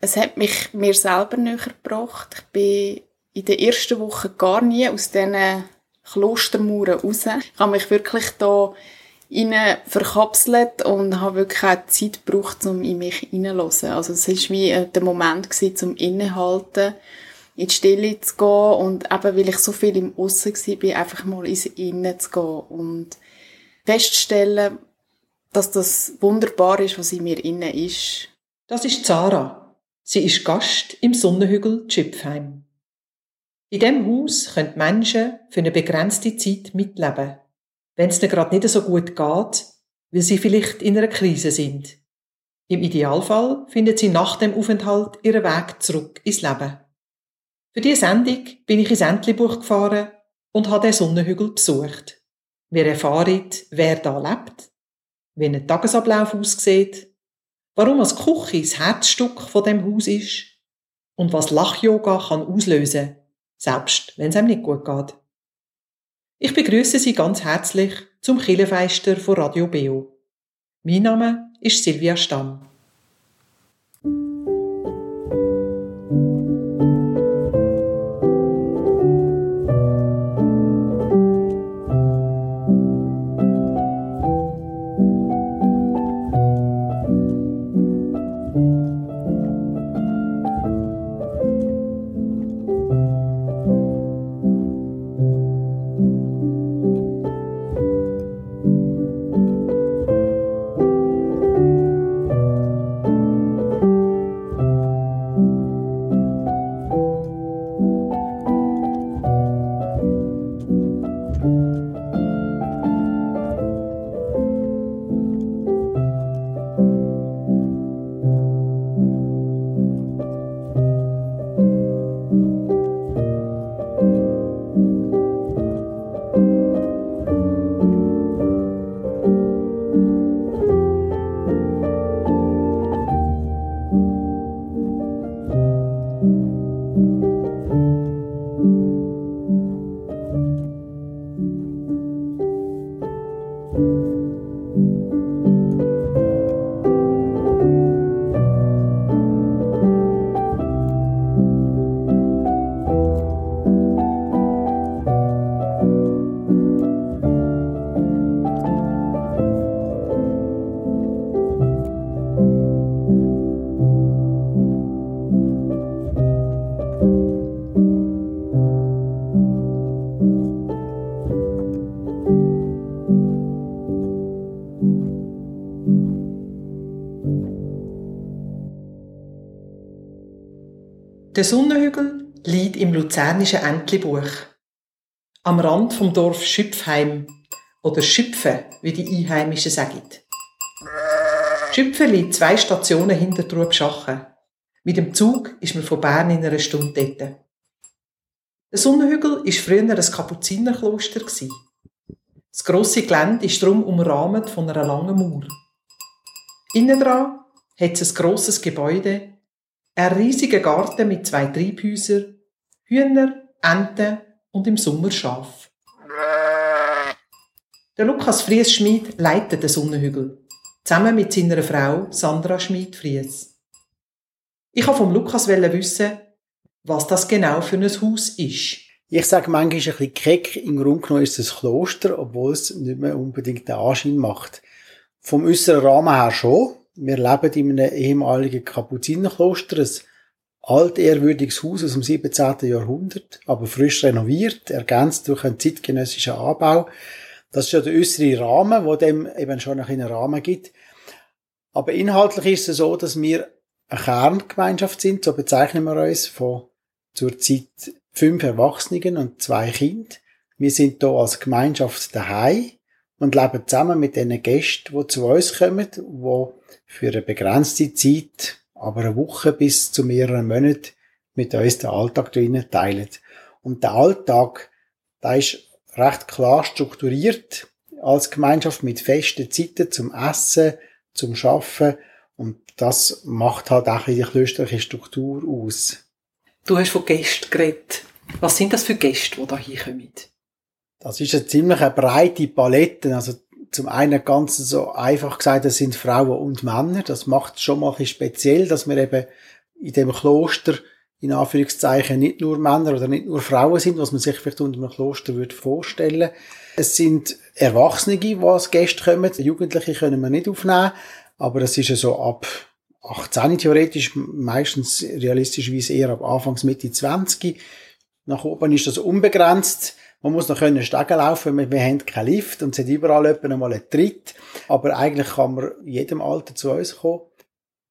Es hat mich mir selber näher gebracht. Ich bin in der ersten Woche gar nie aus diesen Klostermauern raus. Ich habe mich wirklich da rein verkapselt und habe wirklich auch Zeit gebraucht, um in mich hineinzuhören. Also es war wie der Moment gewesen, um innehalten, in die Stille zu gehen und eben, weil ich so viel im Aussen war, einfach mal ins Innen zu gehen und feststellen, dass das wunderbar ist, was in mir innen ist. Das ist Sarah. Sie ist Gast im Sonnenhügel Chipfheim. In diesem Haus können Menschen für eine begrenzte Zeit mitleben, wenn es ihnen gerade nicht so gut geht, weil sie vielleicht in einer Krise sind. Im Idealfall findet sie nach dem Aufenthalt ihren Weg zurück ins Leben. Für diese Sendung bin ich ins Entlebuch gefahren und habe den Sonnenhügel besucht. Wir erfahren, wer da lebt, wie ein Tagesablauf aussieht, warum als Küche das Herzstück von dem Haus ist und was Lach-Yoga kann auslösen, selbst wenn es einem nicht gut geht. Ich begrüße Sie ganz herzlich zum Kirchenfeister von Radio BEO. Mein Name ist Silvia Stamm. Der Sonnenhügel liegt im luzernischen Entlebuch, am Rand vom Dorf Schüpfheim oder Schüpfe, wie die Einheimischen sagen. Schüpfe liegt 2 Stationen hinter Trubschachen. Mit dem Zug ist man von Bern in einer Stunde dort. Der Sonnenhügel war früher ein Kapuzinerkloster. Das grosse Gelände ist darum umrahmt von einer langen Mauer. Innen dran hat es ein grosses Gebäude, ein riesiger Garten mit 2 Treibhäusern, Hühner, Enten und im Sommer Schafe. Der Lukas Fries-Schmid leitet den Sonnenhügel, zusammen mit seiner Frau Sandra Schmid-Fries. Ich wollte vom Lukas wissen, was das genau für ein Haus ist. Ich sage manchmal ein bisschen keck, im Grunde genommen ist es ein Kloster, obwohl es nicht mehr unbedingt den Anschein macht. Vom äußeren Rahmen her schon. Wir leben in einem ehemaligen Kapuzinerkloster, ein altehrwürdiges Haus aus dem 17. Jahrhundert, aber frisch renoviert, ergänzt durch einen zeitgenössischen Anbau. Das ist ja der äußere Rahmen, der dem eben schon einen Rahmen gibt. Aber inhaltlich ist es so, dass wir eine Kerngemeinschaft sind, so bezeichnen wir uns, von zurzeit 5 Erwachsenen und 2 Kindern. Wir sind hier als Gemeinschaft daheim und leben zusammen mit den Gästen, die zu uns kommen, die für eine begrenzte Zeit, aber eine Woche bis zu mehreren Monaten, mit uns den Alltag drinnen teilen. Und der Alltag, der ist recht klar strukturiert als Gemeinschaft mit festen Zeiten zum Essen, zum Arbeiten. Und das macht halt auch die klösterliche Struktur aus. Du hast von Gästen geredet. Was sind das für Gäste, die hier kommen? Das ist eine ziemlich breite Palette. Also zum einen ganz so einfach gesagt, das sind Frauen und Männer. Das macht es schon mal ein bisschen speziell, dass wir eben in dem Kloster in Anführungszeichen nicht nur Männer oder nicht nur Frauen sind, was man sich vielleicht unter einem Kloster würde vorstellen. Es sind Erwachsene, die als Gäste kommen. Jugendliche können wir nicht aufnehmen, aber es ist ja so ab 18 theoretisch, meistens realistischerweise eher ab Anfangs Mitte 20. Nach oben ist das unbegrenzt. Man muss noch Stegen laufen, wir haben keinen Lift und es hat überall etwa einmal einen Tritt. Aber eigentlich kann man in jedem Alter zu uns kommen.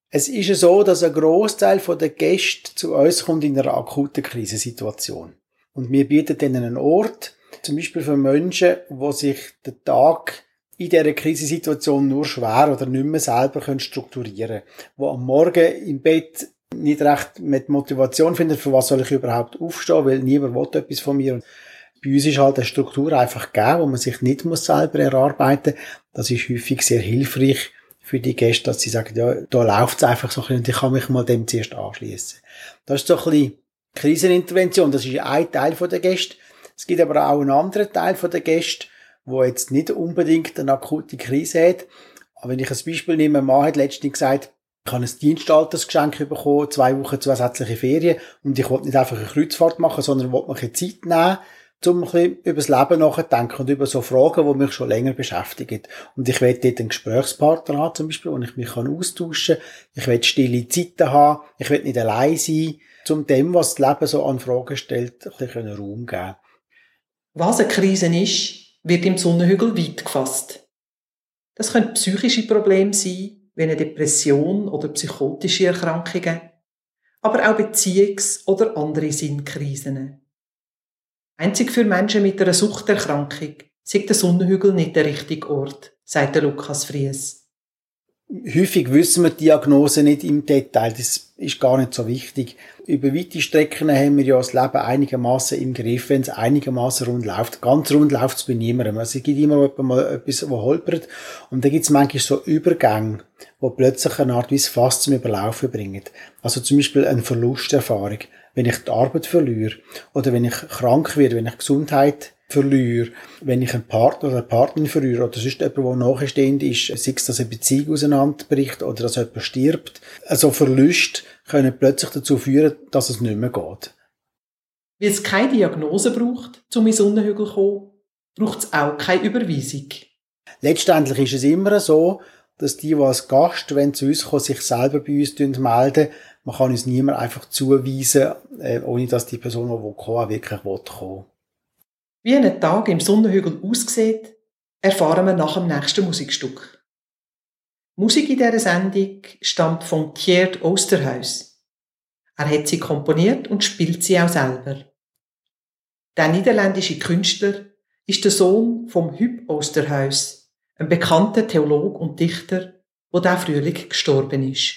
Es ist ja so, dass ein Grossteil der Gäste zu uns kommt in einer akuten Krisensituation. Und wir bieten denen einen Ort, zum Beispiel für Menschen, die sich den Tag in dieser Krisensituation nur schwer oder nicht mehr selber strukturieren können. Die am Morgen im Bett nicht recht mit Motivation finden, für was soll ich überhaupt aufstehen, weil niemand will etwas von mir. Und bei uns ist halt eine Struktur einfach gegeben, die man sich nicht selber erarbeiten muss. Das ist häufig sehr hilfreich für die Gäste, dass sie sagen, ja, da läuft es einfach so ein bisschen und ich kann mich mal dem zuerst anschliessen. Das ist so ein bisschen Krisenintervention, das ist ein Teil der Gäste. Es gibt aber auch einen anderen Teil der Gäste, der jetzt nicht unbedingt eine akute Krise hat. Aber wenn ich ein Beispiel nehme, ein Mann hat letztens gesagt, ich habe ein Dienstaltersgeschenk bekommen, 2 Wochen zusätzliche Ferien und ich wollte nicht einfach eine Kreuzfahrt machen, sondern wollte mir Zeit nehmen, um ein bisschen über das Leben nachzudenken und über so Fragen, die mich schon länger beschäftigen. Und ich will dort einen Gesprächspartner haben, zum Beispiel, wo ich mich austauschen kann. Ich will stille Zeiten haben. Ich will nicht allein sein. Um dem, was das Leben so an Fragen stellt, ein bisschen Raum geben. Was eine Krise ist, wird im Sonnenhügel weit gefasst. Das können psychische Probleme sein, wie eine Depression oder psychotische Erkrankungen, aber auch Beziehungs- oder andere Sinnkrisen. Einzig für Menschen mit einer Suchterkrankung sei der Sonnenhügel nicht der richtige Ort, sagt Lukas Fries. Häufig wissen wir die Diagnose nicht im Detail, das ist gar nicht so wichtig. Über weite Strecken haben wir ja das Leben einigermaßen im Griff, wenn es einigermaßen rund läuft. Ganz rund läuft es bei niemandem. Also es gibt immer mal etwas, das holpert. Und dann gibt es manchmal so Übergänge, die plötzlich eine Art wie fast zum Überlaufen bringen. Also zum Beispiel eine Verlusterfahrung. Wenn ich die Arbeit verliere oder wenn ich krank werde, wenn ich Gesundheit verliere, wenn ich einen Partner oder eine Partnerin verliere oder sonst jemand, der nachstehend ist, sei es, dass eine Beziehung auseinanderbricht oder dass jemand stirbt. Also Verluste können plötzlich dazu führen, dass es nicht mehr geht. Weil es keine Diagnose braucht, um in Sonnenhügel zu kommen, braucht es auch keine Überweisung. Letztendlich ist es immer so, dass die als Gast, wenn sie zu uns kommen, sich selber bei uns melden. Man kann uns niemand einfach zuweisen, ohne dass die Person, die kommen, wirklich kommen will. Wie ein Tag im Sonnenhügel aussieht, erfahren wir nach dem nächsten Musikstück. Die Musik in dieser Sendung stammt von Tjerd Oosterhuis. Er hat sie komponiert und spielt sie auch selber. Der niederländische Künstler ist der Sohn von Huub Oosterhuis, einem bekannten Theologen und Dichter, der diesen Frühling gestorben ist.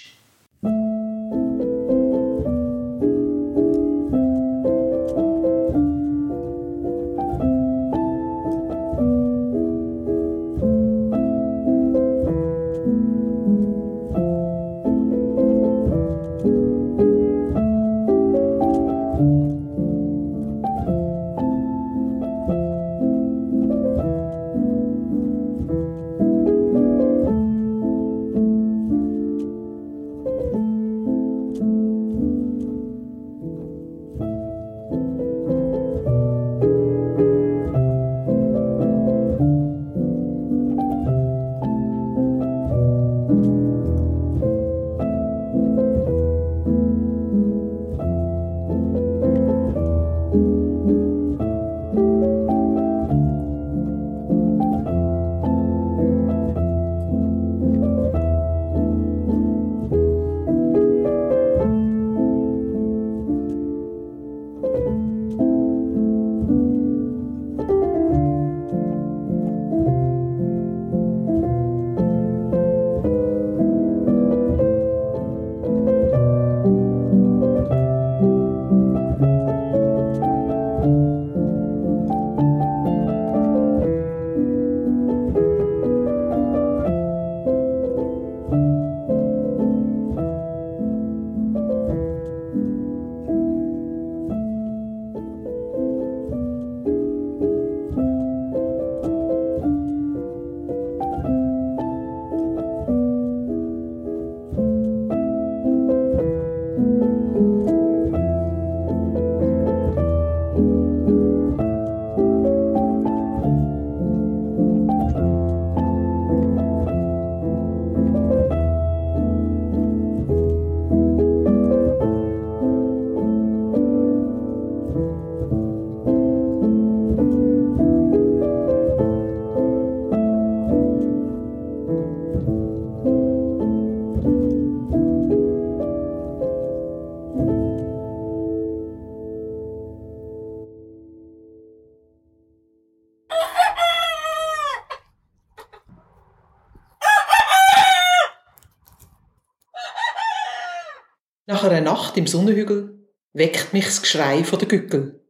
Nach einer Nacht im Sonnenhügel weckt mich das Geschrei von der Gückel.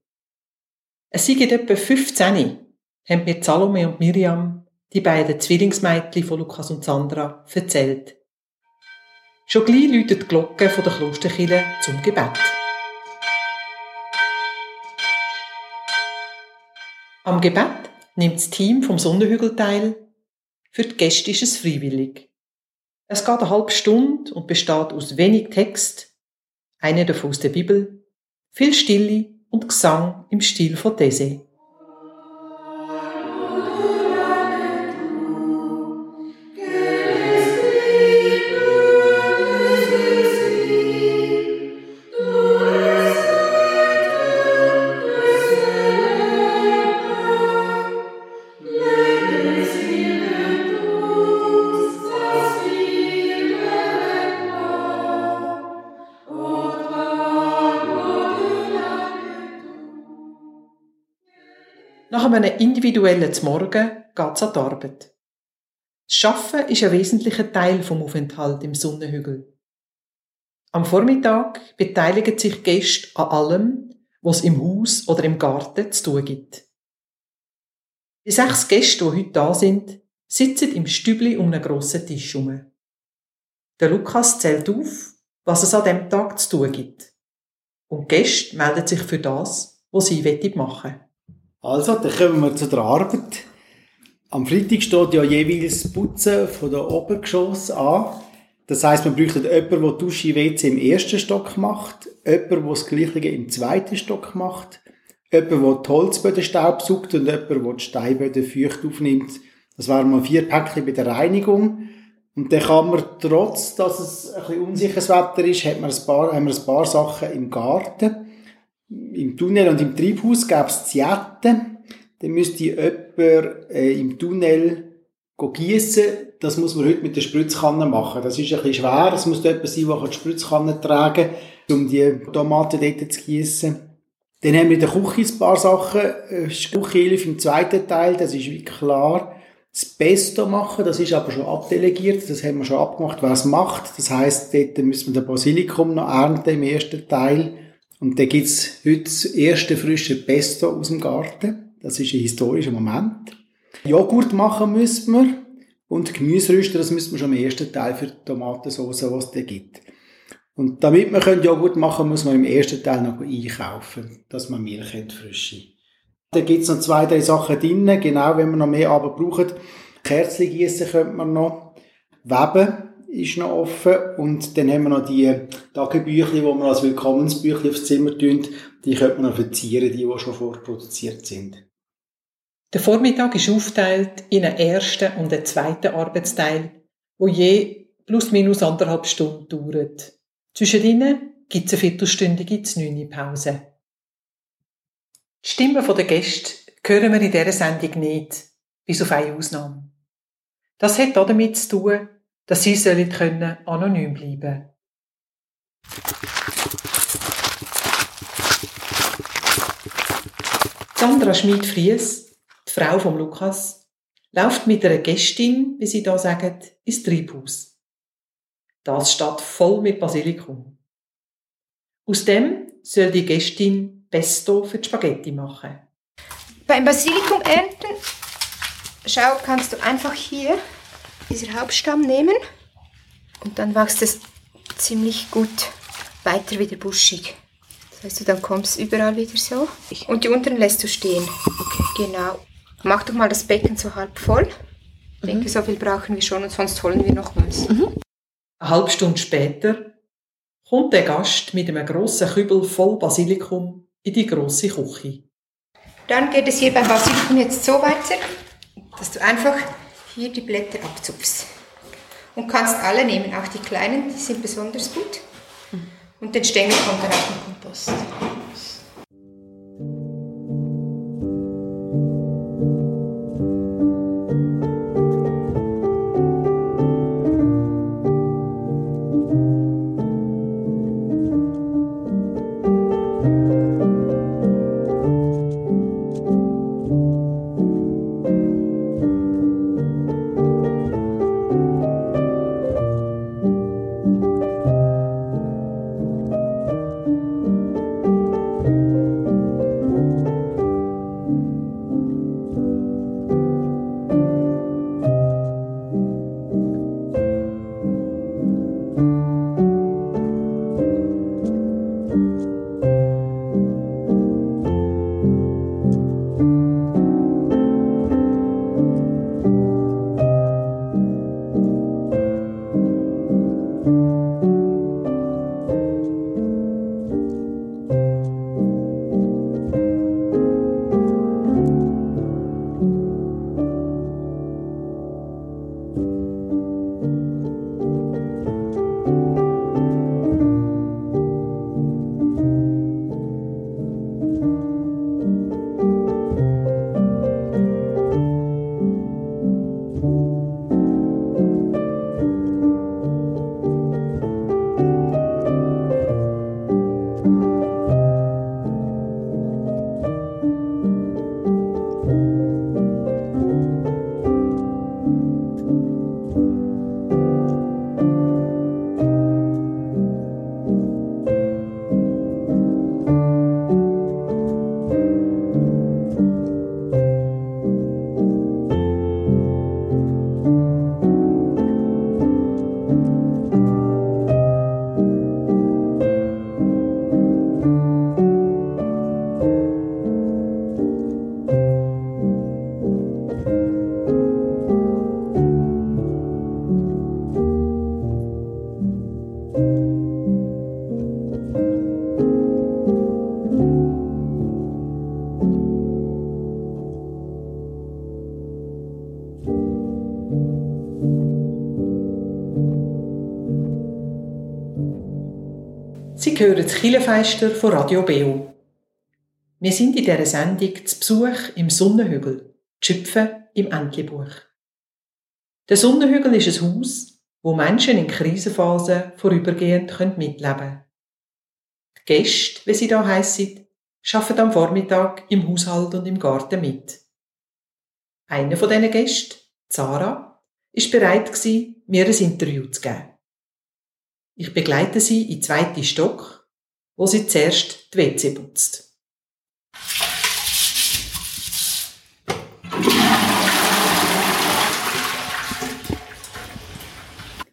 Es sind etwa 15, haben mir Salome und Miriam, die beiden Zwillingsmädchen von Lukas und Sandra, erzählt. Schon gleich läutet die Glocke von der Klosterkirche zum Gebet. Am Gebet nimmt das Team vom Sonnenhügel teil. Für die Gäste ist es freiwillig. Es geht eine halbe Stunde und besteht aus wenig Text, einer davon aus der Bibel, viel Stille und Gesang im Stil von Taizé. Nach einem individuellen Zmorgen geht es an die Arbeit. Das Arbeiten ist ein wesentlicher Teil des Aufenthalts im Sonnenhügel. Am Vormittag beteiligen sich Gäste an allem, was es im Haus oder im Garten zu tun gibt. Die 6 Gäste, die heute da sind, sitzen im Stübli um einen grossen Tisch herum. Der Lukas zählt auf, was es an diesem Tag zu tun gibt. Und die Gäste melden sich für das, was sie machen wollen. Also, dann kommen wir zu der Arbeit. Am Freitag steht ja jeweils das Putzen von der Obergeschoss an. Das heisst, man bräuchte jemanden, der Dusche, WC im 1. Stock macht, jemanden, der das Gleiche im 2. Stock macht, jemanden, der die Holzböden staubsaugt und jemanden, der die Steinböden feucht aufnimmt. Das wären mal 4 Päckchen bei der Reinigung. Und dann kann man, trotz dass es ein bisschen unsicheres Wetter ist, haben wir ein paar Sachen im Garten. Im Tunnel und im Treibhaus gäbe es Zieten. Dann müsste jemand im Tunnel gießen. Das muss man heute mit der Spritzkanne machen. Das ist ein bisschen schwer. Es muss jemand sein, der die Spritzkanne tragen kann, um die Tomaten dort zu gießen. Dann haben wir in der Küche ein paar Sachen. Die Küchenhilfe im 2. Teil, das ist wie klar. Das Pesto machen, das ist aber schon abdelegiert. Das haben wir schon abgemacht, wer es macht. Das heisst, dort müssen wir den Basilikum noch ernten im 1. Teil. Und dann gibt's heute das erste frische Pesto aus dem Garten. Das ist ein historischer Moment. Joghurt machen müssen wir. Und Gemüserüster, das müssen wir schon im 1. Teil für die Tomatensauce, was es da gibt. Und damit wir Joghurt machen können, muss man im 1. Teil noch einkaufen, dass man Milch hat, frische. Da gibt's noch 2-3 Sachen drin, genau, wenn wir noch mehr Arbeit brauchen. Kerzen gießen könnte man noch. Weben ist noch offen. Und dann haben wir noch die Tagebüchli, die wir als Willkommensbüchli aufs Zimmer tun. Die könnte man noch verzieren, die schon vorproduziert sind. Der Vormittag ist aufgeteilt in einen 1. und einen 2. Arbeitsteil, wo je plus/minus 1,5 Stunden dauert. Zwischen ihnen gibt es eine viertelstündige 9. Pause. Die Stimmen der Gäste hören wir in dieser Sendung nicht, bis auf eine Ausnahme. Das hat damit zu tun, dass sie anonym bleiben können. Sandra Schmid-Fries, die Frau von Lukas, läuft mit einer Gästin, wie sie da sagen, ins Treibhaus. Das steht voll mit Basilikum. Aus dem soll die Gästin Pesto für die Spaghetti machen. Beim Basilikum ernten, schau, kannst du einfach hier diesen Hauptstamm nehmen und dann wächst es ziemlich gut weiter wieder buschig. Das heißt, du dann kommst überall wieder so und die unteren lässt du stehen. Okay. Genau. Mach doch mal das Becken so halb voll. Ich denke, so viel brauchen wir schon und sonst holen wir noch was. Mhm. Eine halbe Stunde später kommt der Gast mit einem grossen Kübel voll Basilikum in die grosse Küche. Dann geht es hier beim Basilikum jetzt so weiter, dass du einfach hier die Blätter abzupfst. Und kannst alle nehmen, auch die kleinen, die sind besonders gut. Und den Stängel kommt dann auf den Kompost. Sie hören das Kirchenfenster von Radio Beo. Wir sind in dieser Sendung zu Besuch im Sonnenhügel, Schüpfen im Entlebuch. Der Sonnenhügel ist ein Haus, wo Menschen in Krisenphasen vorübergehend mitleben können. Die Gäste, wie sie hier heissen, arbeiten am Vormittag im Haushalt und im Garten mit. Einer von diesen Gästen, Sarah, war bereit, mir ein Interview zu geben. Ich begleite sie in den zweiten Stock, wo sie zuerst die WC putzt.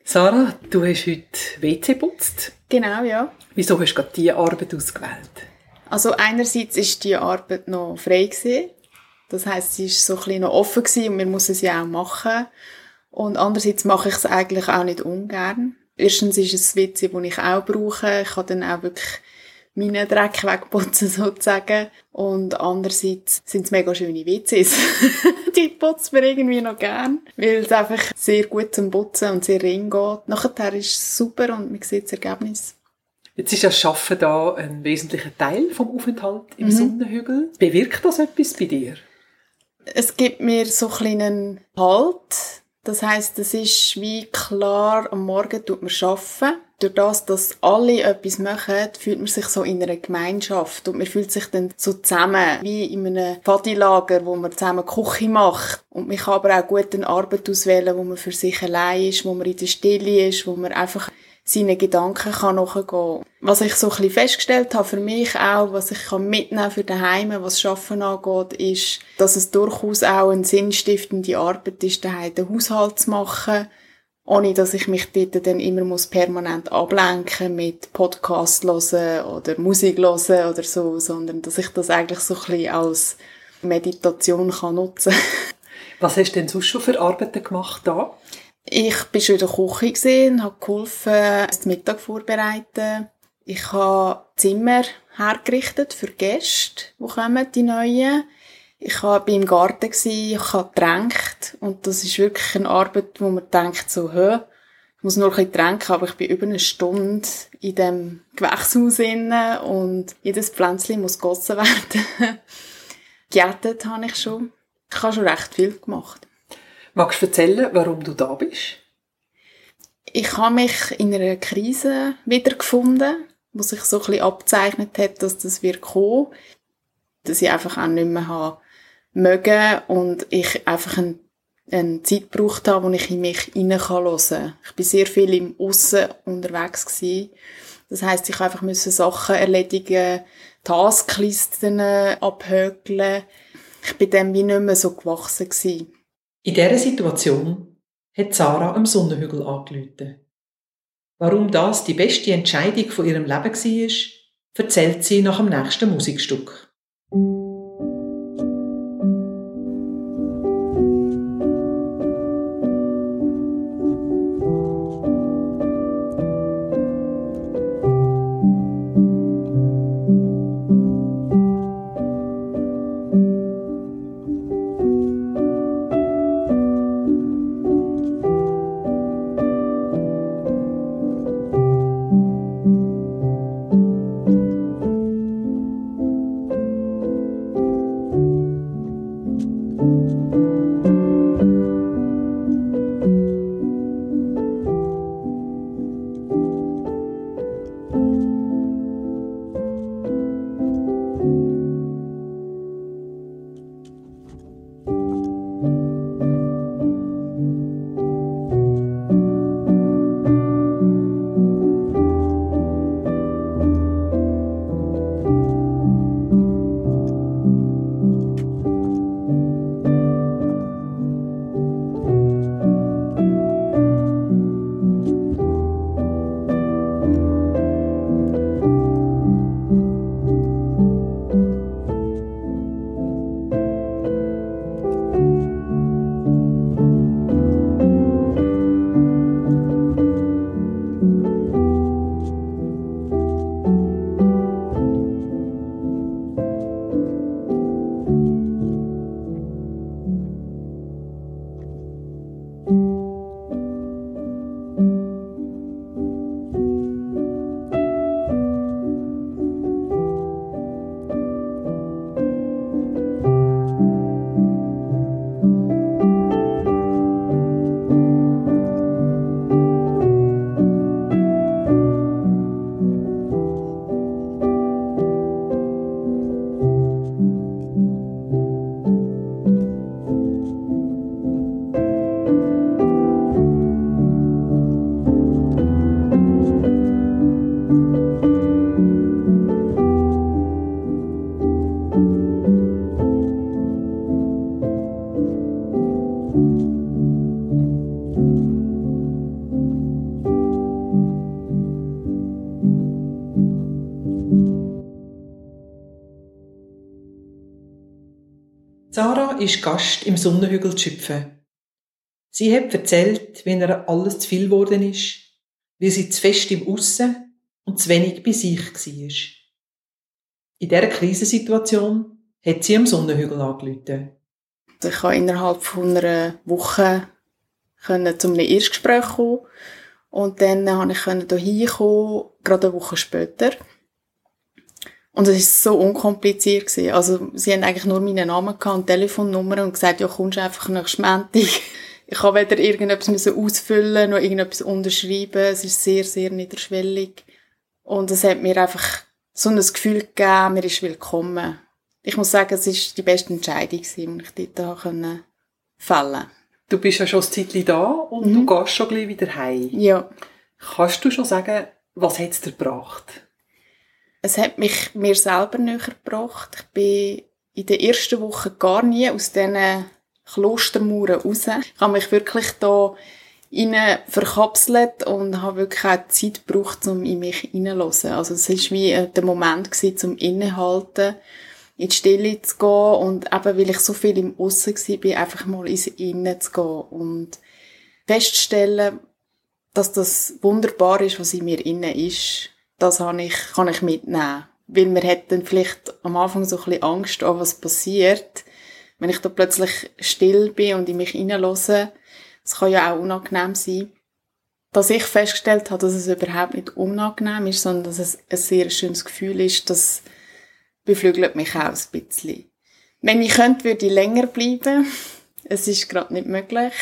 Sarah, du hast heute WC geputzt. Genau, ja. Wieso hast du gerade diese Arbeit ausgewählt? Also einerseits war diese Arbeit noch frei. Das heisst, sie war so ein bisschen noch offen und man muss es ja auch machen. Und andererseits mache ich es eigentlich auch nicht ungern. Erstens ist es ein WC, das ich auch brauche. Ich kann dann auch wirklich meinen Dreck wegputzen, sozusagen. Und andererseits sind es mega schöne WCs. Die putzt man irgendwie noch gern, weil es einfach sehr gut zum Putzen und sehr rein geht. Nachher ist es super und man sieht das Ergebnis. Jetzt ist das Arbeiten da ein wesentlicher Teil des Aufenthalts im Sonnenhügel. Bewirkt das etwas bei dir? Es gibt mir so einen kleinen Halt. Das heisst, es ist wie klar, am Morgen tut man arbeiten. Durch das, dass alle etwas machen, fühlt man sich so in einer Gemeinschaft. Und man fühlt sich dann so zusammen, wie in einem Pfadilager, wo man zusammen Küche macht. Und man kann aber auch gut eine Arbeit auswählen, wo man für sich allein ist, wo man in der Stille ist, wo man einfach seinen Gedanken nachgehen kann. Was ich so ein bisschen festgestellt habe, für mich auch, was ich mitnehmen kann für daheim, was Arbeiten angeht, ist, dass es durchaus auch eine sinnstiftende Arbeit ist, daheim den Haushalt zu machen, ohne dass ich mich dort dann immer permanent ablenken muss mit Podcast hören oder Musik hören oder so, sondern dass ich das eigentlich so ein bisschen als Meditation nutzen kann. Was hast du denn sonst schon für Arbeiten gemacht da? Ich war schon in der Küche und habe geholfen, das Mittag vorbereiten. Ich habe Zimmer hergerichtet für die Gäste, die kommen, die neuen. Ich war im Garten, ich habe getränkt. Und das ist wirklich eine Arbeit, wo man denkt, so, ich muss nur ein bisschen tränken, aber ich bin über eine Stunde in diesem Gewächshaus inne und jedes Pflänzchen muss gegossen werden. Geerntet habe ich schon. Ich habe schon recht viel gemacht. Magst du erzählen, warum du da bist? Ich habe mich in einer Krise wiedergefunden, wo sich so ein bisschen abgezeichnet hat, dass das wird kommen, dass ich einfach auch nicht mehr haben mögen und ich einfach eine Zeit gebraucht habe, wo ich in mich hinein hören kann. Ich war sehr viel im Aussen unterwegs gewesen. Das heisst, ich musste einfach Sachen erledigen, Tasklisten abhökeln. Ich war dem wie nicht mehr so gewachsen gewesen. In dieser Situation hat Sarah am Sonnenhügel angerufen. Warum das die beste Entscheidung von ihrem Leben war, erzählt sie nach dem nächsten Musikstück. Sarah ist Gast im Sonnenhügel Schüpfen. Sie hat erzählt, wie ihr alles zu viel geworden ist, wie sie zu fest im Aussen und zu wenig bei sich war. In dieser Krisensituation hat sie am Sonnenhügel angerufen. Ich konnte innerhalb von einer Woche zu einem Erstgespräch kommen und dann konnte ich hierher kommen, gerade eine Woche später. Und es war so unkompliziert gewesen. Also, sie haben eigentlich nur meinen Namen gehabt und Telefonnummer und gesagt, ja, kommst einfach nächsten Montag. Ich habe weder irgendetwas ausfüllen noch irgendetwas unterschreiben. Es ist sehr, sehr niederschwellig. Und es hat mir einfach so ein Gefühl gegeben, mir ist willkommen. Ich muss sagen, es war die beste Entscheidung, die ich dort fällen konnte. Du bist ja schon ein Zeitchen da und du gehst schon gleich wieder heim. Ja. Kannst du schon sagen, was hat es dir gebracht? Es hat mich mir selber näher gebracht. Ich bin in der ersten Woche gar nie aus diesen Klostermauern raus. Ich habe mich wirklich da rein verkapselt und habe wirklich auch Zeit gebraucht, um in mich hineinzuhören. Also es war wie der Moment gewesen, um innehalten, in die Stille zu gehen und eben, weil ich so viel im Aussen war, einfach mal ins Innen zu gehen. Und feststellen, dass das wunderbar ist, was in mir inne ist, das kann ich mitnehmen. Weil man hat dann vielleicht am Anfang so ein bisschen Angst, was passiert, wenn ich da plötzlich still bin und in mich hineinhöre. Das kann ja auch unangenehm sein. Dass ich festgestellt habe, dass es überhaupt nicht unangenehm ist, sondern dass es ein sehr schönes Gefühl ist, das beflügelt mich auch ein bisschen. Wenn ich könnte, würde ich länger bleiben. Es ist gerade nicht möglich,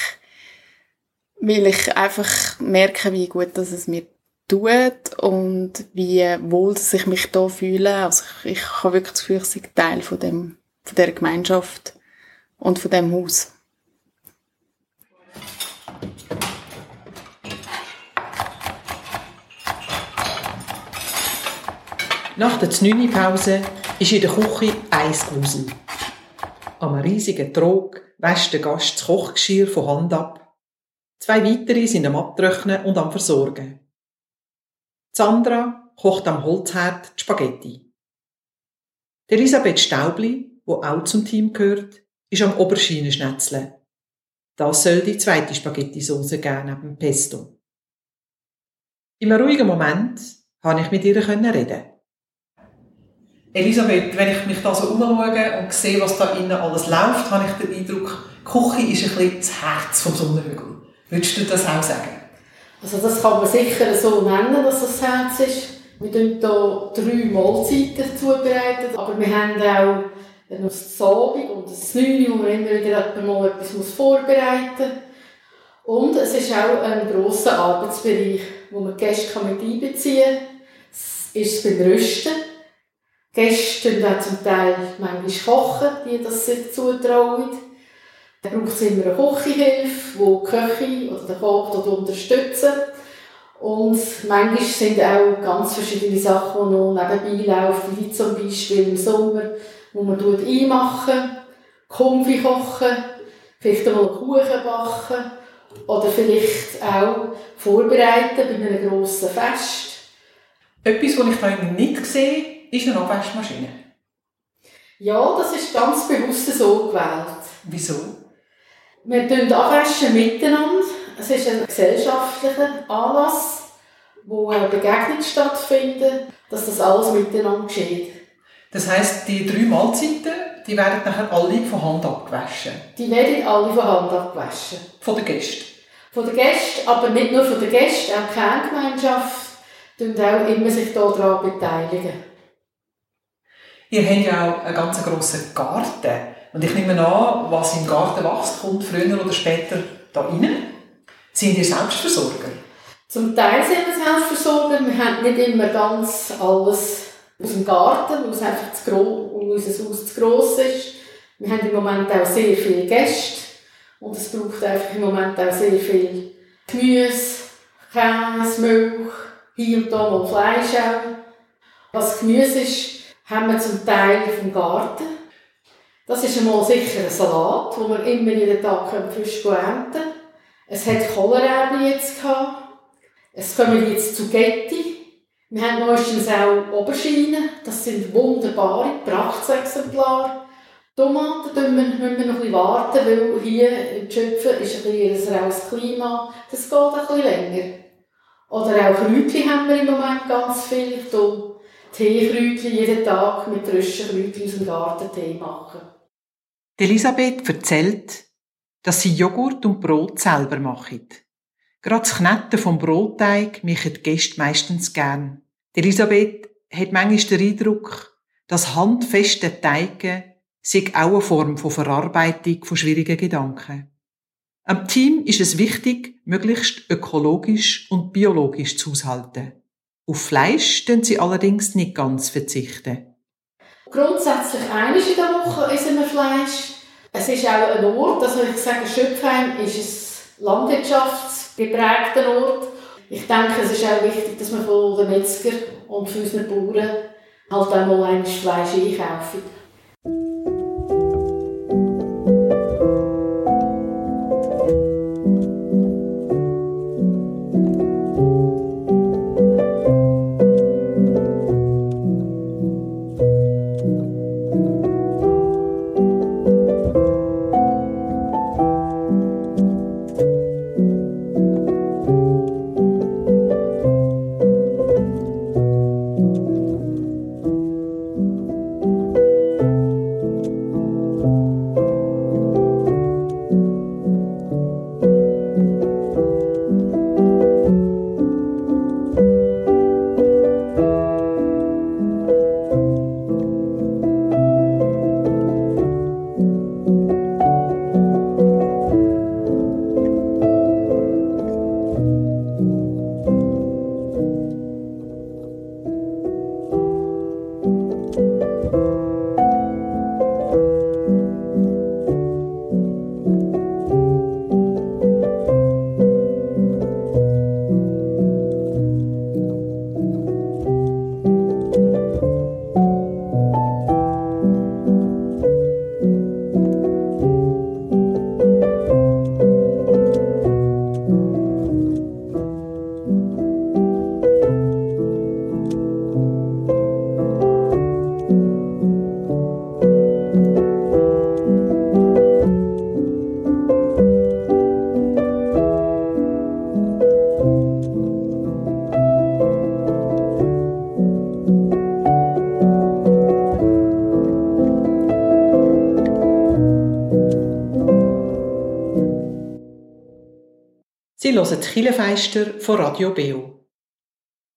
weil ich einfach merke, wie gut dass es mir tut und wie wohl dass ich mich hier fühle. Also ich habe wirklich das Gefühl, ich sei Teil von dieser Gemeinschaft und von diesem Haus. Nach der 9-Pause ist in der Küche Eis gewesen. Am riesigen Trog wäscht der Gast das Kochgeschirr von Hand ab. 2 weitere sind am Abtrocknen und am Versorgen. Sandra kocht am Holzherd die Spaghetti. Die Elisabeth Staubli, die auch zum Team gehört, ist am Oberschienen schnetzeln. Das soll die zweite Spaghetti-Sauce geben neben dem Pesto. In einem ruhigen Moment konnte ich mit ihr reden. Elisabeth, wenn ich mich da so umschaue und sehe, was da innen alles läuft, habe ich den Eindruck, die Küche ist ein bisschen das Herz vom Sonnenhügel. Würdest du das auch sagen? Also das kann man sicher so nennen, dass das Herz ist. Wir tun hier 3 Mahlzeiten zubereitet, aber wir haben auch noch das Abend und das 9, wo man immer wieder mal etwas vorbereiten muss. Und es ist auch ein grosser Arbeitsbereich, wo man die Gäste mit einbeziehen kann. Das ist das beim Rösten. Die Gäste können auch zum Teil manchmal kochen, die das sich zutrauen. Da braucht es immer eine Küchenhilfe, die Köchin oder der Koch unterstützen. Und manchmal sind auch ganz verschiedene Sachen, die noch nebenbei laufen, wie zum Beispiel im Sommer, wo man einmachen, Konfi kochen, vielleicht einmal Kuchen backen oder vielleicht auch vorbereiten bei einem grossen Fest. Etwas, was ich da nicht sehe, ist eine Abwaschmaschine. Ja, das ist ganz bewusst so gewählt. Wieso? Wir tun Abwaschen miteinander. Es ist ein gesellschaftlicher Anlass, wo Begegnungen stattfinden, dass das alles miteinander geschieht. Das heisst, die 3 Mahlzeiten, die werden nachher alle von Hand abgewaschen? Die werden alle von Hand abgewaschen. Von den Gästen? Von den Gästen, aber nicht nur von den Gästen, auch die Kerngemeinschaft tun auch immer sich daran beteiligen. Ihr habt ja auch einen ganz grossen Garten. Und ich nehme an, was im Garten wächst, kommt früher oder später da rein. Sind ihr Selbstversorger? Zum Teil sind wir Selbstversorger. Wir haben nicht immer ganz alles aus dem Garten, weil es einfach zu gross, weil unser Haus zu gross ist. Wir haben im Moment auch sehr viele Gäste. Und es braucht einfach im Moment auch sehr viel Gemüse, Käse, Milch, hier und da mal Fleisch auch. Was Gemüse ist, haben wir zum Teil vom Garten. Das ist einmal sicher ein Salat, den wir immer jeden Tag frisch ernten können. Es hat Kohlrabi jetzt gehabt. Es kommen jetzt Zugetti. Wir haben meistens auch Oberschienen. Das sind wunderbare Prachtexemplare. Tomaten müssen wir noch ein bisschen warten, weil hier im Schöpfen ist ein raues Klima. Das geht ein bisschen länger. Oder auch Kräutchen haben wir im Moment ganz viel. Teekräutchen jeden Tag mit frischen Kräutchen aus dem Garten Tee machen. Elisabeth erzählt, dass sie Joghurt und Brot selber machen. Gerade das Kneten vom Brotteig machen die Gäste meistens gern. Elisabeth hat manchmal den Eindruck, dass handfeste Teige sei auch eine Form von Verarbeitung von schwierigen Gedanken. Am Team ist es wichtig, möglichst ökologisch und biologisch zu haushalten. Auf Fleisch können sie allerdings nicht ganz verzichten. Grundsätzlich einmal in der Woche essen wir Fleisch. Es ist auch ein Ort, also ich sage, Schöpfheim ist ein landwirtschaftsgeprägter Ort. Ich denke, es ist auch wichtig, dass wir von den Metzgern und von unseren Bauern halt auch mal einmal Fleisch einkaufen. Sie hören die Kirchenfeister von Radio Beo.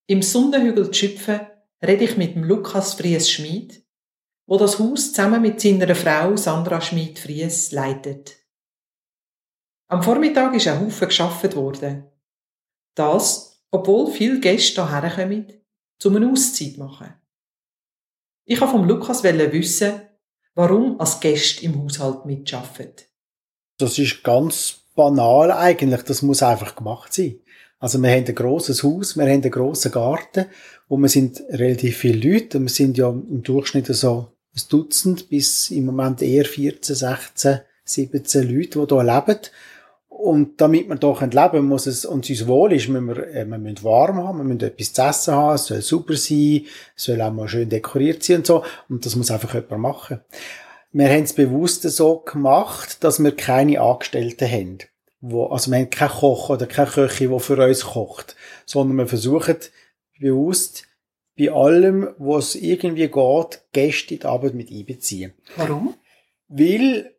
Im Sonnenhügel Tschüpfen rede ich mit Lukas Fries-Schmid, der das Haus zusammen mit seiner Frau Sandra Schmid-Fries leitet. Am Vormittag ist ein Haufen gearbeitet worden. Das, obwohl viele Gäste hierher kommen, um eine Auszeit zu machen. Ich wollte von Lukas wissen, warum als Gäste im Haushalt mitarbeiten. Das ist ganz banal eigentlich, das muss einfach gemacht sein. Also wir haben ein grosses Haus, wir haben einen grossen Garten und wir sind relativ viele Leute. Wir sind ja im Durchschnitt so ein Dutzend bis im Moment eher 14, 16, 17 Leute, die hier leben. Und damit wir hier leben können, muss es uns wohl ist, wir müssen warm haben, wir müssen etwas zu essen haben, es soll super sein, es soll auch mal schön dekoriert sein und so. Und das muss einfach jemand machen. Wir haben es bewusst so gemacht, dass wir keine Angestellten haben. Also wir haben keinen Koch oder keine Köchin, die für uns kocht. Sondern wir versuchen bewusst, bei allem, was irgendwie geht, Gäste in die Arbeit mit einbeziehen. Warum? Weil,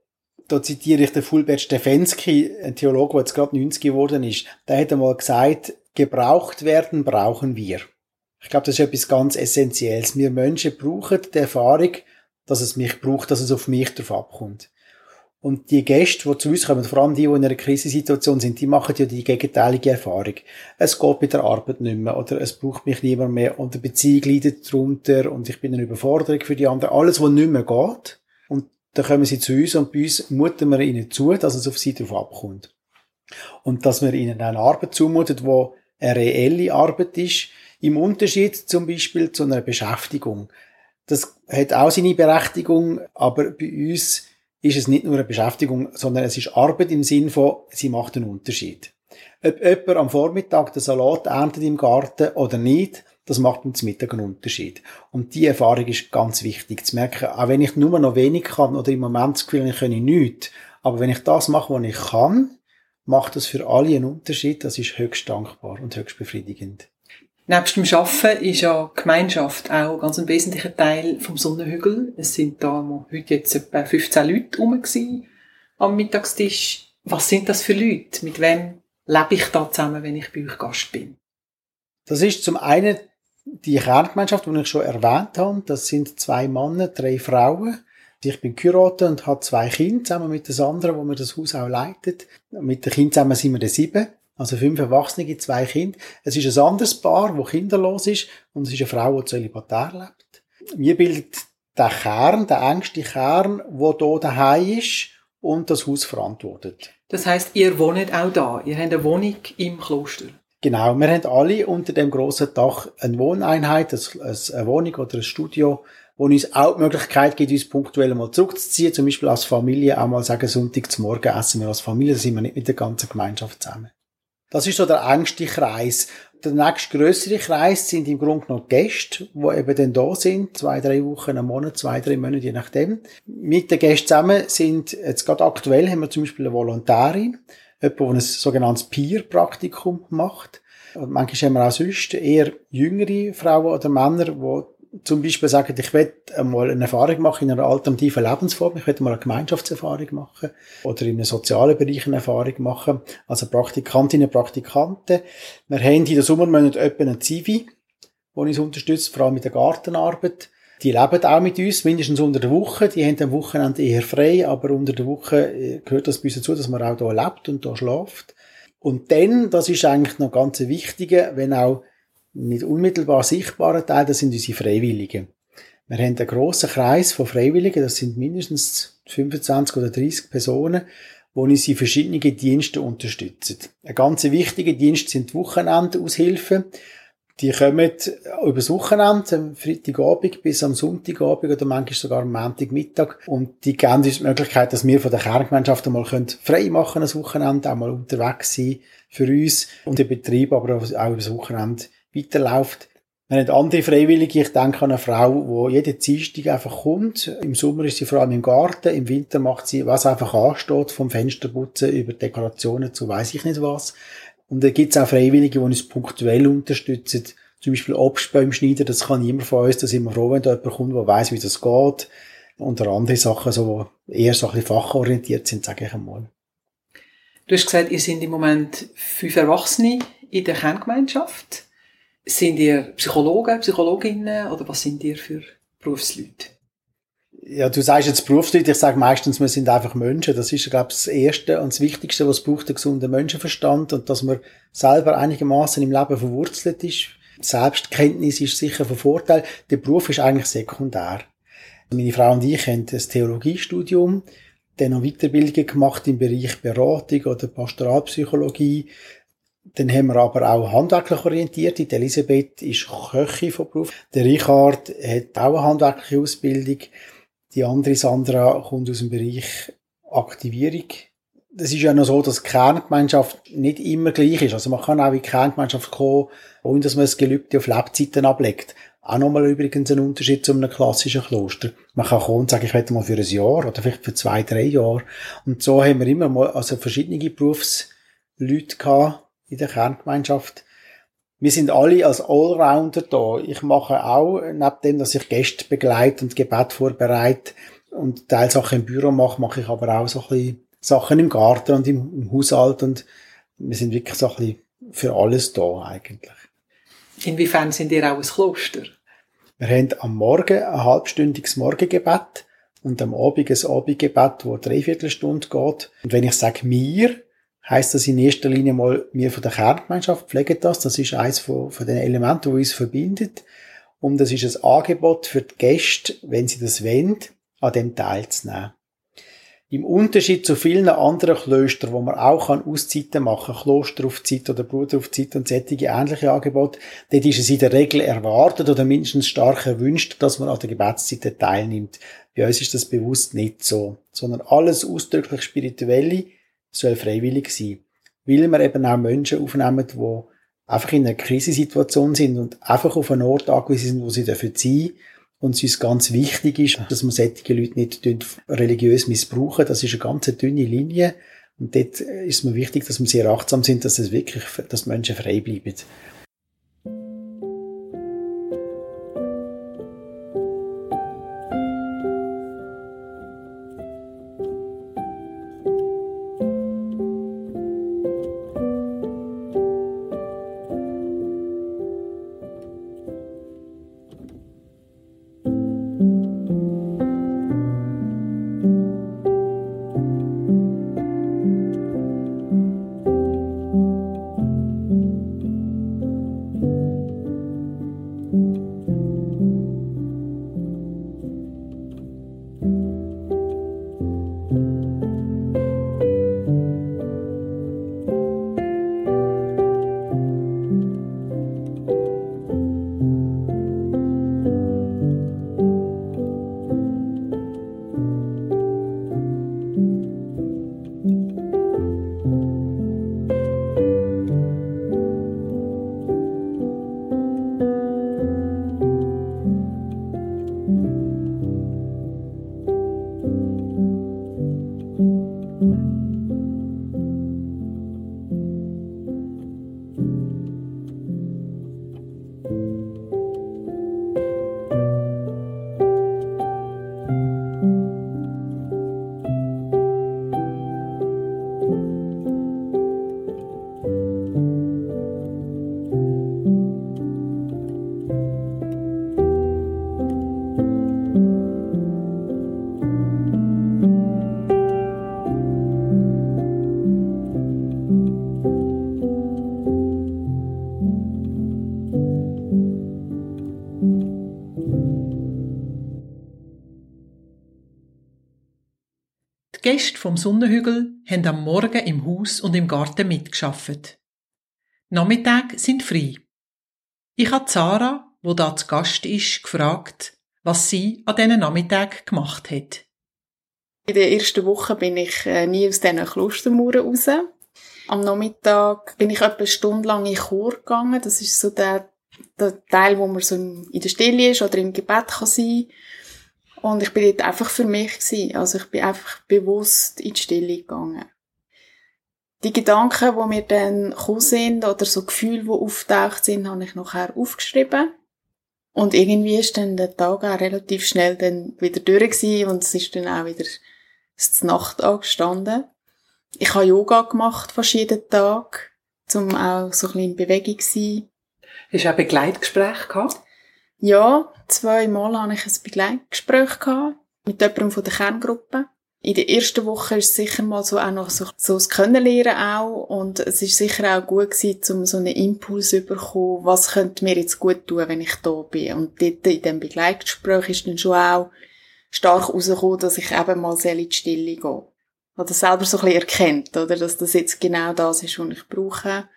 da zitiere ich den Fulbert Stefensky, ein Theologe, der jetzt gerade 90 geworden ist. Der hat einmal gesagt, gebraucht werden brauchen wir. Ich glaube, das ist etwas ganz Essentielles. Wir Menschen brauchen die Erfahrung, dass es mich braucht, dass es auf mich drauf abkommt. Und die Gäste, die zu uns kommen, vor allem die, die in einer Krisensituation sind, die machen ja die gegenteilige Erfahrung. Es geht bei der Arbeit nicht mehr oder es braucht mich niemand mehr und die Beziehung leidet darunter und ich bin eine Überforderung für die anderen. Alles, was nicht mehr geht. Und dann kommen sie zu uns und bei uns muten wir ihnen zu, dass es auf sie drauf abkommt. Und dass wir ihnen eine Arbeit zumutet, die eine reelle Arbeit ist, im Unterschied zum Beispiel zu einer Beschäftigung. Das hat auch seine Berechtigung, aber bei uns ist es nicht nur eine Beschäftigung, sondern es ist Arbeit im Sinn von, sie macht einen Unterschied. Ob jemand am Vormittag den Salat erntet im Garten oder nicht, das macht uns Mittag einen Unterschied. Und diese Erfahrung ist ganz wichtig zu merken. Auch wenn ich nur noch wenig kann oder im Moment das Gefühl, ich kann nichts. Aber wenn ich das mache, was ich kann, macht das für alle einen Unterschied. Das ist höchst dankbar und höchst befriedigend. Nebst dem Arbeiten ist ja die Gemeinschaft auch ganz ein wesentlicher Teil vom Sonnenhügel. Es sind da heute jetzt etwa 15 Leute rum gewesen am Mittagstisch. Was sind das für Leute? Mit wem lebe ich da zusammen, wenn ich bei euch Gast bin? Das ist zum einen die Kerngemeinschaft, die ich schon erwähnt habe. Das sind 2 Männer, 3 Frauen. Ich bin Kurator und habe 2 Kinder zusammen mit den anderen, wo mir das Haus auch leitet. Mit den Kindern zusammen sind wir 7. Also 5 Erwachsene, 2 Kinder. Es ist ein anderes Paar, das kinderlos ist. Und es ist eine Frau, die zölibatär lebt. Wir bilden den Kern, den engsten Kern, der hier daheim ist und das Haus verantwortet. Das heisst, ihr wohnt auch da. Ihr habt eine Wohnung im Kloster. Genau. Wir haben alle unter dem grossen Dach eine Wohneinheit, eine Wohnung oder ein Studio, wo uns auch die Möglichkeit gibt, uns punktuell mal zurückzuziehen. Zum Beispiel als Familie auch mal sagen, Sonntag zum Morgen essen wir als Familie. Da sind wir nicht mit der ganzen Gemeinschaft zusammen. Das ist so der engste Kreis. Der nächste grössere Kreis sind im Grunde genommen die Gäste, die eben dann da sind, 2-3 Wochen, einen Monat, 2-3 Monate, je nachdem. Mit den Gästen zusammen sind, jetzt gerade aktuell haben wir zum Beispiel eine Volontärin, jemand, der ein sogenanntes Peer-Praktikum macht. Und manchmal haben wir auch sonst eher jüngere Frauen oder Männer, die zum Beispiel sagen, ich will mal eine Erfahrung machen in einer alternativen Lebensform, ich will mal eine Gemeinschaftserfahrung machen oder in einem sozialen Bereich eine Erfahrung machen, also Praktikantinnen und Praktikanten. Wir haben in der Sommermonate etwa einen Zivi, der uns unterstützt, vor allem mit der Gartenarbeit. Die leben auch mit uns, mindestens unter der Woche. Die haben am Wochenende eher frei, aber unter der Woche gehört das bei uns dazu, dass man auch hier lebt und hier schläft. Und dann, das ist eigentlich noch ganz wichtiger, wenn auch nicht unmittelbar sichtbarer Teil, das sind unsere Freiwilligen. Wir haben einen grossen Kreis von Freiwilligen, das sind mindestens 25 oder 30 Personen, die uns in verschiedenen Diensten unterstützen. Ein ganz wichtiger Dienst sind die Wochenendaushilfen. Die kommen übers Wochenende, am Freitagabend bis am Sonntagabend oder manchmal sogar am Montagmittag. Und die geben uns die Möglichkeit, dass wir von der Kerngemeinschaft einmal frei machen können, am Wochenende, auch mal unterwegs sein für uns. Und der Betrieb aber auch übers Wochenende weiterläuft. Wir haben andere Freiwillige, ich denke an eine Frau, die jeden Dienstag einfach kommt. Im Sommer ist sie vor allem im Garten, im Winter macht sie, was einfach ansteht, vom Fensterputzen über Dekorationen zu weiss ich nicht was. Und da gibt's auch Freiwillige, die uns punktuell unterstützen. Zum Beispiel Obstbäume schneiden, das kann niemand von uns. Da sind wir froh, wenn da jemand kommt, der weiss, wie das geht. Und andere Sachen, die eher so ein bisschen fachorientiert sind, sage ich einmal. Du hast gesagt, ihr seid im Moment 5 Erwachsene in der Kerngemeinschaft. Sind ihr Psychologen, Psychologinnen oder was sind ihr für Berufsleute? Ja, du sagst jetzt Berufsleute, ich sage meistens, wir sind einfach Menschen. Das ist, glaube ich, das Erste und das Wichtigste, was es braucht, der gesunde Menschenverstand und dass man selber einigermaßen im Leben verwurzelt ist. Selbstkenntnis ist sicher von Vorteil. Der Beruf ist eigentlich sekundär. Meine Frau und ich haben ein Theologiestudium, dann noch Weiterbildung gemacht im Bereich Beratung oder Pastoralpsychologie. Dann haben wir aber auch handwerklich orientierte. Die Elisabeth ist Köchin von Beruf. Der Richard hat auch eine handwerkliche Ausbildung. Die andere, Sandra, kommt aus dem Bereich Aktivierung. Das ist ja noch so, dass die Kerngemeinschaft nicht immer gleich ist. Also man kann auch in die Kerngemeinschaft kommen, ohne dass man das Gelübde auf Lebzeiten ablegt. Auch nochmal übrigens ein Unterschied zu einem klassischen Kloster. Man kann kommen und sagen, ich möchte mal für ein Jahr oder vielleicht für 2-3 Jahre. Und so haben wir immer mal also verschiedene Berufsleute gehabt in der Kerngemeinschaft. Wir sind alle als Allrounder da. Ich mache auch, neben dem, dass ich Gäste begleite und Gebet vorbereite und Teilsachen im Büro mache, mache ich aber auch so ein bisschen Sachen im Garten und im Haushalt und wir sind wirklich so ein bisschen für alles da eigentlich. Inwiefern sind ihr auch ein Kloster? Wir haben am Morgen ein halbstündiges Morgengebet und am Abend ein Abendgebet, das 3/4 Stunde geht. Und wenn ich sage «mir», heisst das in erster Linie mal «wir von der Kerngemeinschaft» pflegen das. Das ist eines von den Elementen, die uns verbindet. Und das ist ein Angebot für die Gäste, wenn sie das wollen, an dem teilzunehmen. Im Unterschied zu vielen anderen Klöstern, wo man auch Auszeiten machen kann, Klosteraufzeit oder Bruderaufzeit und solche ähnliche Angebote, dort ist es in der Regel erwartet oder mindestens stark erwünscht, dass man an der Gebetszeit teilnimmt. Bei uns ist das bewusst nicht so, sondern alles ausdrücklich Spirituelle soll freiwillig sein, weil wir eben auch Menschen aufnehmen, die einfach in einer Krisensituation sind und einfach auf einen Ort angewiesen sind, wo sie dafür sein. Und es ist ganz wichtig ist, dass man solche Leute nicht religiös missbrauchen. Das ist eine ganz dünne Linie. Und dort ist mir wichtig, dass wir sehr achtsam sind, dass es wirklich, dass Menschen frei bleiben. Die Gäste vom Sonnenhügel haben am Morgen im Haus und im Garten mitgearbeitet. Nachmittag sind frei. Ich habe Sarah, die da zu Gast ist, gefragt, was sie an diesen Nachmittag gemacht hat. In der ersten Woche bin ich nie aus diesen Klostermauern raus. Am Nachmittag bin ich etwa eine Stunde lang in den Chor gegangen. Das ist so der Teil, wo man so in der Stille ist oder im Gebet kann sein kann. Und ich bin dort einfach für mich gewesen. Also ich bin einfach bewusst in die Stille gegangen. Die Gedanken, die mir dann gekommen sind, oder so Gefühle, die aufgetaucht sind, habe ich nachher aufgeschrieben. Und irgendwie ist dann der Tag auch relativ schnell dann wieder durch gewesen und es ist dann auch wieder die Nacht angestanden. Ich habe Yoga gemacht fast jeden Tag, um auch so ein bisschen in Bewegung zu sein. Hast du auch Begleitgespräche gehabt? Ja, 2 Mal hatte ich ein Begleitgespräch gehabt, mit jemandem von der Kerngruppe. In der ersten Woche ist es sicher mal so auch noch so das Kennenlernen auch. Und es ist sicher auch gut gewesen, um so einen Impuls zu bekommen, was könnte mir jetzt gut tun, wenn ich da bin. Und dort in diesem Begleitgespräch ist dann schon auch stark rausgekommen, dass ich eben mal in die Stille gehe. Ich habe das selber so ein bisschen erkannt, oder? Dass das jetzt genau das ist, was ich brauche.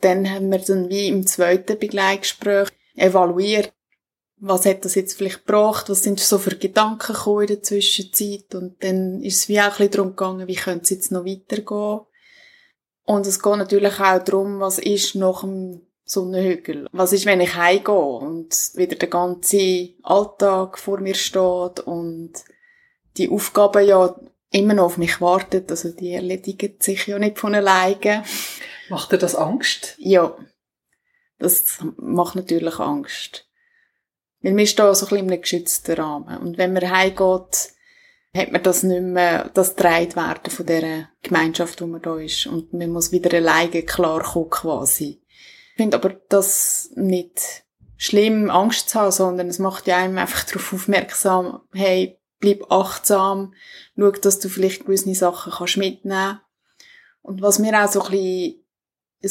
Dann haben wir dann wie im zweiten Begleitgespräch evaluiert, was hat das jetzt vielleicht gebracht, was sind so für Gedanken gekommen in der Zwischenzeit, und dann ist es wie auch ein bisschen darum gegangen, wie könnte es jetzt noch weitergehen. Und es geht natürlich auch darum, was ist nach dem Sonnenhügel, was ist, wenn ich heimgehe und wieder der ganze Alltag vor mir steht und die Aufgaben ja immer noch auf mich warten, also die erledigen sich ja nicht von alleine. Macht dir das Angst? Ja, das macht natürlich Angst. Weil wir stehen so ein bisschen in einem geschützten Rahmen. Und wenn man heimgeht, hat man das nicht mehr, das Getragenwerden von dieser Gemeinschaft, wo man da ist. Und man muss wieder alleine klarkommen, quasi. Ich finde aber das nicht schlimm, Angst zu haben, sondern es macht ja einem einfach darauf aufmerksam, hey, bleib achtsam, schau, dass du vielleicht gewisse Sachen kannst mitnehmen. Und was mir auch so ein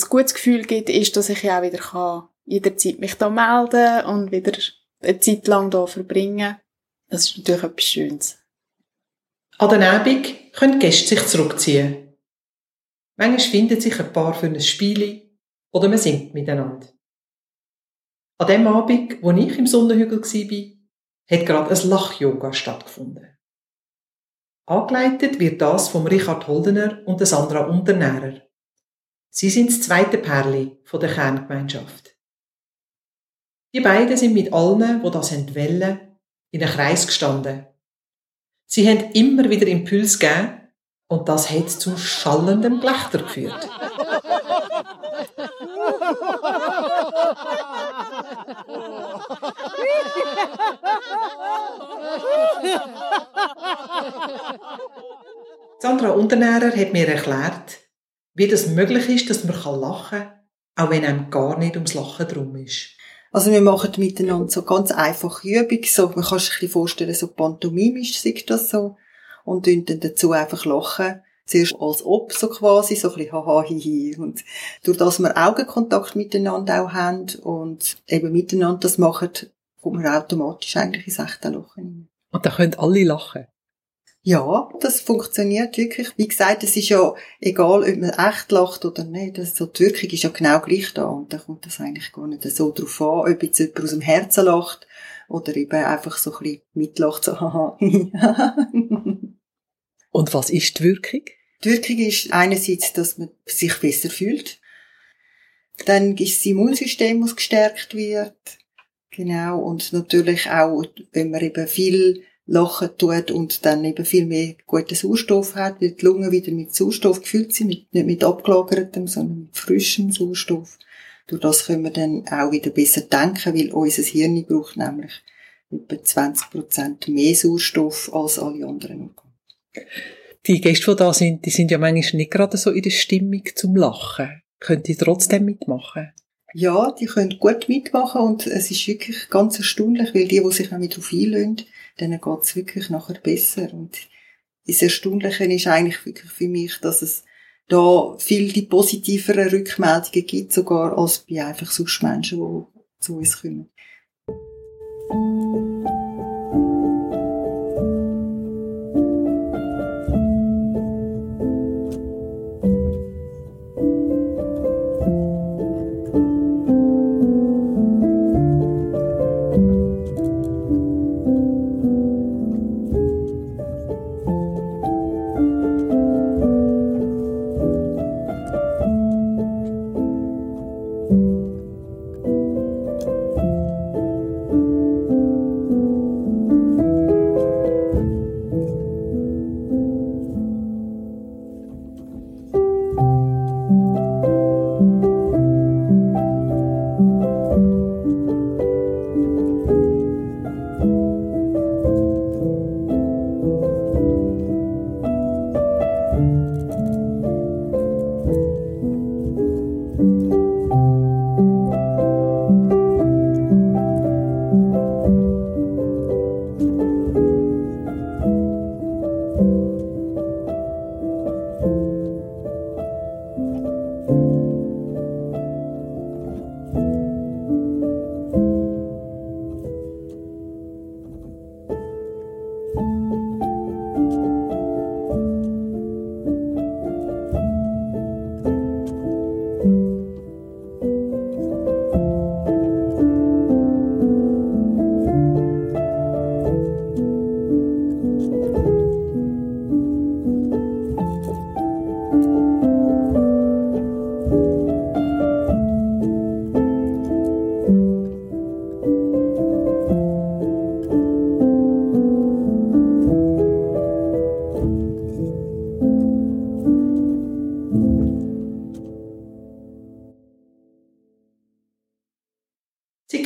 gutes Gefühl gibt, ist, dass ich ja auch wieder kann, jederzeit mich da melden und wieder eine Zeit lang hier verbringen. Das ist natürlich etwas Schönes. An den Abend können die Gäste sich zurückziehen. Manchmal finden sich ein Paar für ein Spiel oder man singt miteinander. An dem Abend, wo ich im Sonnenhügel war, hat gerade ein Lach-Yoga stattgefunden. Angeleitet wird das von Richard Holdener und Sandra Unternährer. Sie sind das zweite Pärchen der Kerngemeinschaft. Die beiden sind mit allen, die das wollen, in einem Kreis gestanden. Sie haben immer wieder Impulse gegeben und das hat zu schallendem Gelächter geführt. Sandra Unternährer hat mir erklärt, wie das möglich ist, dass man lachen kann, auch wenn einem gar nicht ums Lachen drum ist. Also wir machen miteinander so ganz einfache Übungen, so, man kann sich ein bisschen vorstellen, so pantomimisch sieht das so, und dann dazu einfach lachen, zuerst als ob, so quasi, so ein bisschen haha, hihi, und durch das wir Augenkontakt miteinander auch haben und eben miteinander das machen, kommt man automatisch eigentlich ins echte Lachen. Und dann können alle lachen? Ja, das funktioniert wirklich. Wie gesagt, es ist ja egal, ob man echt lacht oder nicht. Also die Wirkung ist ja genau gleich da. Und da kommt das eigentlich gar nicht so drauf an, ob jetzt jemand aus dem Herzen lacht oder eben einfach so ein bisschen mitlacht, so haha. Und was ist die Wirkung? Die Wirkung ist einerseits, dass man sich besser fühlt. Dann ist das Immunsystem, das gestärkt wird. Genau. Und natürlich auch, wenn man eben viel lachen tut und dann eben viel mehr guten Sauerstoff hat, weil die Lungen wieder mit Sauerstoff gefüllt sind, nicht mit abgelagertem, sondern mit frischem Sauerstoff. Durch das können wir dann auch wieder besser denken, weil unser Hirn braucht nämlich etwa 20% mehr Sauerstoff als alle anderen Organe. Die Gäste, die da sind, die sind ja manchmal nicht gerade so in der Stimmung zum Lachen. Können die trotzdem mitmachen? Ja, die können gut mitmachen und es ist wirklich ganz erstaunlich, weil die sich auch mit darauf einlassen, denen geht es wirklich nachher besser. Und das Erstaunliche ist eigentlich wirklich für mich, dass es da viel die positiveren Rückmeldungen gibt, sogar als bei einfach sonst Menschen, die zu uns kommen.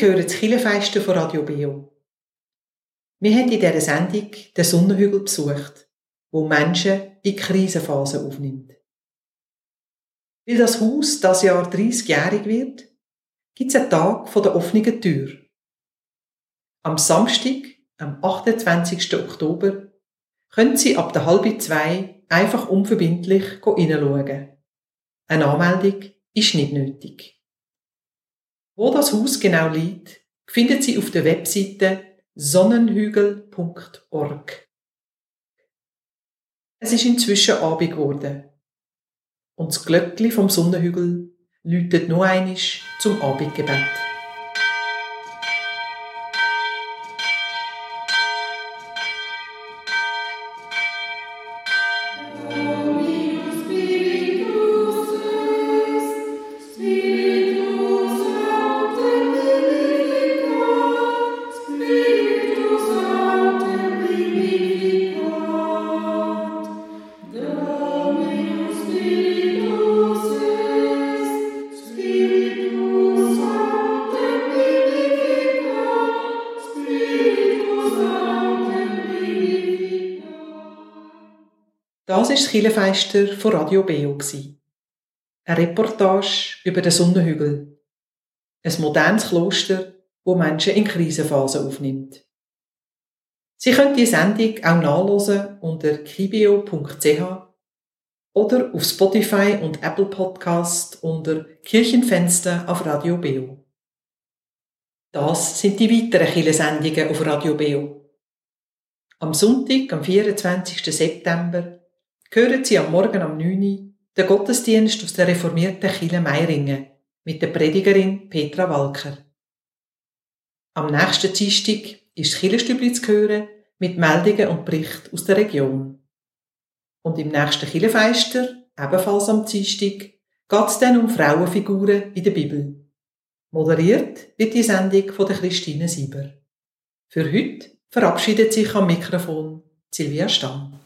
hören das Kirchenfesten von Radio Beo. Wir haben in dieser Sendung den Sonnenhügel besucht, wo Menschen in Krisenphasen aufnimmt. Weil das Haus dieses Jahr 30-jährig wird, gibt es einen Tag der offenen Tür. Am Samstag, am 28. Oktober, können Sie ab der 1:30 einfach unverbindlich hineinschauen. Eine Anmeldung ist nicht nötig. Wo das Haus genau liegt, finden Sie auf der Webseite sonnenhügel.org. Es ist inzwischen Abend geworden und das Glöckli vom Sonnenhügel läutet noch einmal zum Abendgebet. Das war das Kirchenfeester von Radio Beo. Eine Reportage über den Sonnenhügel. Ein modernes Kloster, das Menschen in Krisenphasen aufnimmt. Sie können die Sendung auch nachhören unter kibeo.ch oder auf Spotify und Apple Podcast unter Kirchenfenster auf Radio Beo. Das sind die weiteren Kirchensendungen auf Radio Beo. Am Sonntag, am 24. September, hören Sie am Morgen um 9 Uhr den Gottesdienst aus der reformierten Kirche Meiringen mit der Predigerin Petra Walker. Am nächsten Dienstag ist das Kirchenstübli zu hören mit Meldungen und Berichten aus der Region. Und im nächsten Kirchenfeister, ebenfalls am Dienstag, geht es dann um Frauenfiguren in der Bibel. Moderiert wird die Sendung von der Christine Sieber. Für heute verabschiedet sich am Mikrofon Silvia Stamm.